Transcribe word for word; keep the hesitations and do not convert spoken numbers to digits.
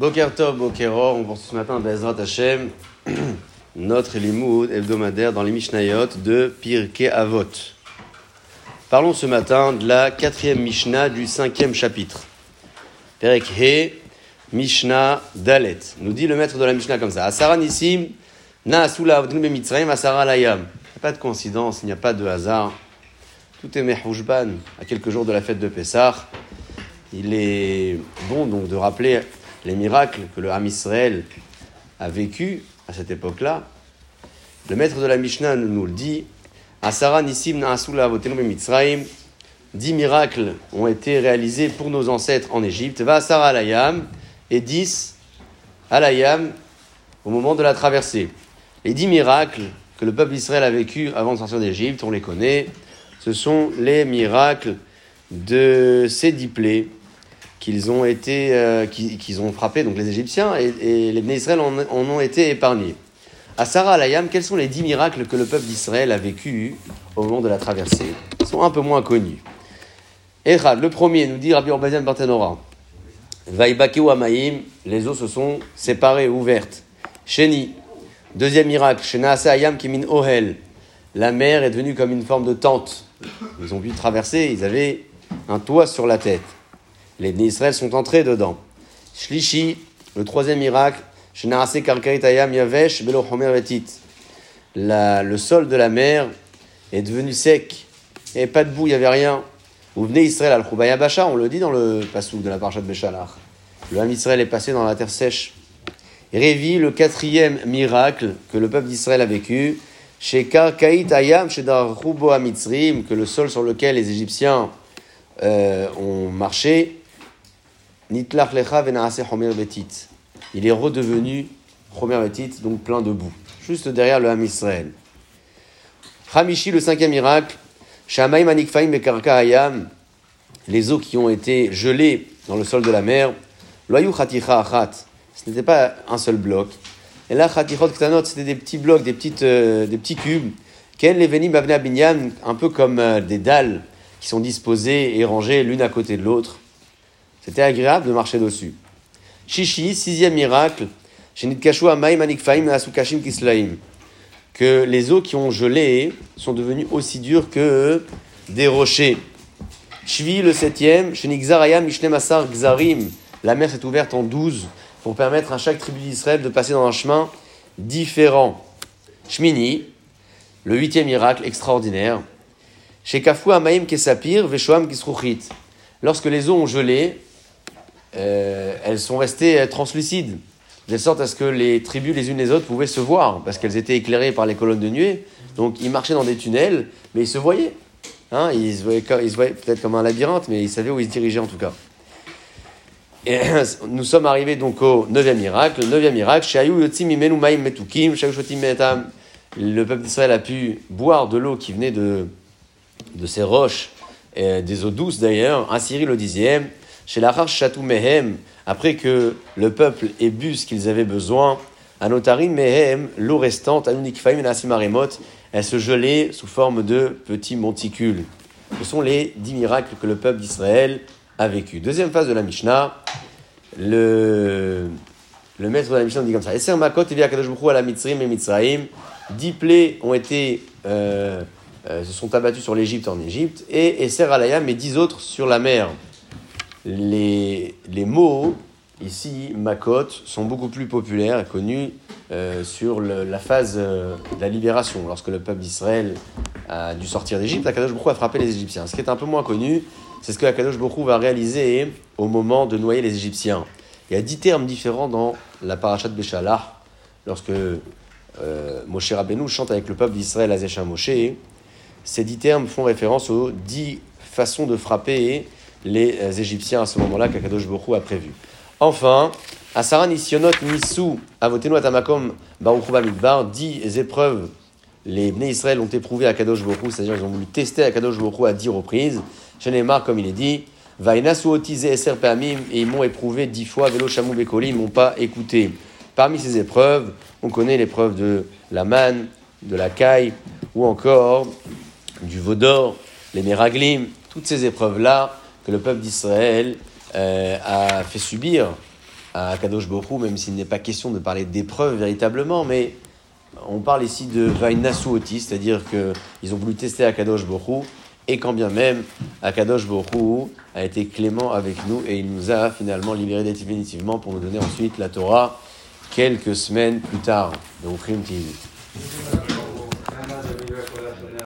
Boker Tov, Boker Or, on pense ce matin à Bezrat Hashem, notre limoud hebdomadaire dans les Mishnayot de Pirke Avot. Parlons ce matin de la quatrième Mishna du cinquième chapitre. Perek He, Mishna Dalet. Nous dit le maître de la Mishna comme ça. Asara Nissim, na asula avdnu be Mitzrayim, asara layam. Il n'y a pas de coïncidence, il n'y a pas de hasard. Tout est mehouchban. À quelques jours de la fête de Pessah, il est bon donc de rappeler les miracles que le Ham Israël a vécu à cette époque-là. Le maître de la Mishnah nous le dit. Asara Nissim na'asu la'avotenu be'Mitzrayim. Dix miracles ont été réalisés pour nos ancêtres en Égypte. Va Asara alayam et dix alayam au moment de la traversée. Les dix miracles que le peuple d'Israël a vécu avant de sortir d'Égypte, on les connaît. Ce sont les miracles de ces dix plaies qu'ils ont été, euh, qu'ils, qu'ils ont frappé, donc les Égyptiens, et, et les Bnei Israël en, en ont été épargnés. À Sarah Alayam, quels sont les dix miracles que le peuple d'Israël a vécu au moment de la traversée? Ils sont un peu moins connus. Echad, le premier, nous dit Rabbi Orbazim Bartenora. Vaïbakeu Amaim, les eaux se sont séparées, ouvertes. Sheni, deuxième miracle, Shenaasa Ayam Kimin Ohel, la mer est devenue comme une forme de tente. Ils ont pu traverser, ils avaient un toit sur la tête. Les Bnei Israël sont entrés dedans. Shlishi, le troisième miracle, Shenaase Karkarit Ayam Yavesh Belo Homer Vetit. Le sol de la mer est devenu sec. Il n'y avait pas de boue, il n'y avait rien. Ou Bnei Israël al Khubaya Bacha, on le dit dans le Passouk de la Parcha de Béchalach. Le Ham Israël est passé dans la terre sèche. Révi, le quatrième miracle que le peuple d'Israël a vécu, She Karkarit Ayam Shedar Hubo Amitzrim, que le sol sur lequel les Égyptiens euh, ont marché, Nitlach lecha venaase chomer betit. Il est redevenu chomer betit, donc plein de boue, juste derrière le Ham Israël. Hamishi, le cinquième miracle. Shamaim anikfaim bekarka hayam. Les eaux qui ont été gelées dans le sol de la mer. Loayu chaticha achat. Ce n'était pas un seul bloc. Et là, chatichot ktanot, c'était des petits blocs, des petites, euh, des petits cubes. Ken levenim bavnei binyan, un peu comme euh, des dalles qui sont disposées et rangées l'une à côté de l'autre. C'était agréable de marcher dessus. Shishi, sixième miracle, que les eaux qui ont gelé sont devenues aussi dures que des rochers. Shvi, le septième, la mer s'est ouverte en douze pour permettre à chaque tribu d'Israël de passer dans un chemin différent. Shmini, le huitième miracle extraordinaire, lorsque les eaux ont gelé, Euh, elles sont restées translucides, de sorte à ce que les tribus les unes les autres pouvaient se voir, parce qu'elles étaient éclairées par les colonnes de nuée. Donc ils marchaient dans des tunnels, mais ils se voyaient. Hein, ils se voyaient, ils se voyaient peut-être comme un labyrinthe, mais ils savaient où ils se dirigeaient en tout cas. Et nous sommes arrivés donc au neuvième miracle. Le neuvième miracle, le peuple d'Israël a pu boire de l'eau qui venait de, de ces roches, et des eaux douces d'ailleurs. Asiri, le dixième. Chez la Harsh Chatou Mehem, après que le peuple ait bu ce qu'ils avaient besoin, Anotarim Mehem, l'eau restante, Anounik Faim et Nasimaremot, elle se gelait sous forme de petits monticules. Ce sont les dix miracles que le peuple d'Israël a vécu. Deuxième phase de la Mishnah, le, le maître de la Mishnah dit comme ça. Esser Makot et via Kadosh Baruch Hu à la Mitzrayim et Mitzrayim, dix plaies ont été, euh, euh, se sont abattues sur l'Égypte en Égypte, et Esser Alayam et dix autres sur la mer. Les, les mots, ici, Makot, sont beaucoup plus populaires et connus euh, sur le, la phase euh, de la libération, lorsque le peuple d'Israël a dû sortir d'Égypte, Akadosh Baruch Hu a frappé les Égyptiens. Ce qui est un peu moins connu, c'est ce que Akadosh Baruch Hu va réaliser au moment de noyer les Égyptiens. Il y a dix termes différents dans la paracha de Béchalach, lorsque euh, Moshe Rabbeinu chante avec le peuple d'Israël, Azécha Moshe. Ces dix termes font référence aux dix façons de frapper les Égyptiens à ce moment-là qu'Akadosh Baruch Hu a prévu. Enfin, Asara Nissionot Nissu Avotenu Atamakom Baruch Hu Bamidbar, dix épreuves les Bnei Israël ont éprouvé à Akadosh Baruch Hu, c'est-à-dire ils ont voulu tester Akadosh Baruch Hu à dix reprises. Shenemar, comme il est dit, Vainasu Otize Eser Pamim, et ils m'ont éprouvé dix fois Velo Shamu Bekoli, ils m'ont pas écouté. Parmi ces épreuves, on connaît l'épreuve de la manne, de la caille, ou encore du veau d'or, les meraglim, toutes ces épreuves là que le peuple d'Israël euh, a fait subir à Kadosh Baruch Hu, même s'il n'est pas question de parler d'épreuves véritablement, mais on parle ici de vaïnasuoti, c'est-à-dire qu'ils ont voulu tester à Kadosh Baruch Hu, et quand bien même, Akadosh Baruch Hu a été clément avec nous et il nous a finalement libérés définitivement pour nous donner ensuite la Torah quelques semaines plus tard. Donc, Krim T V.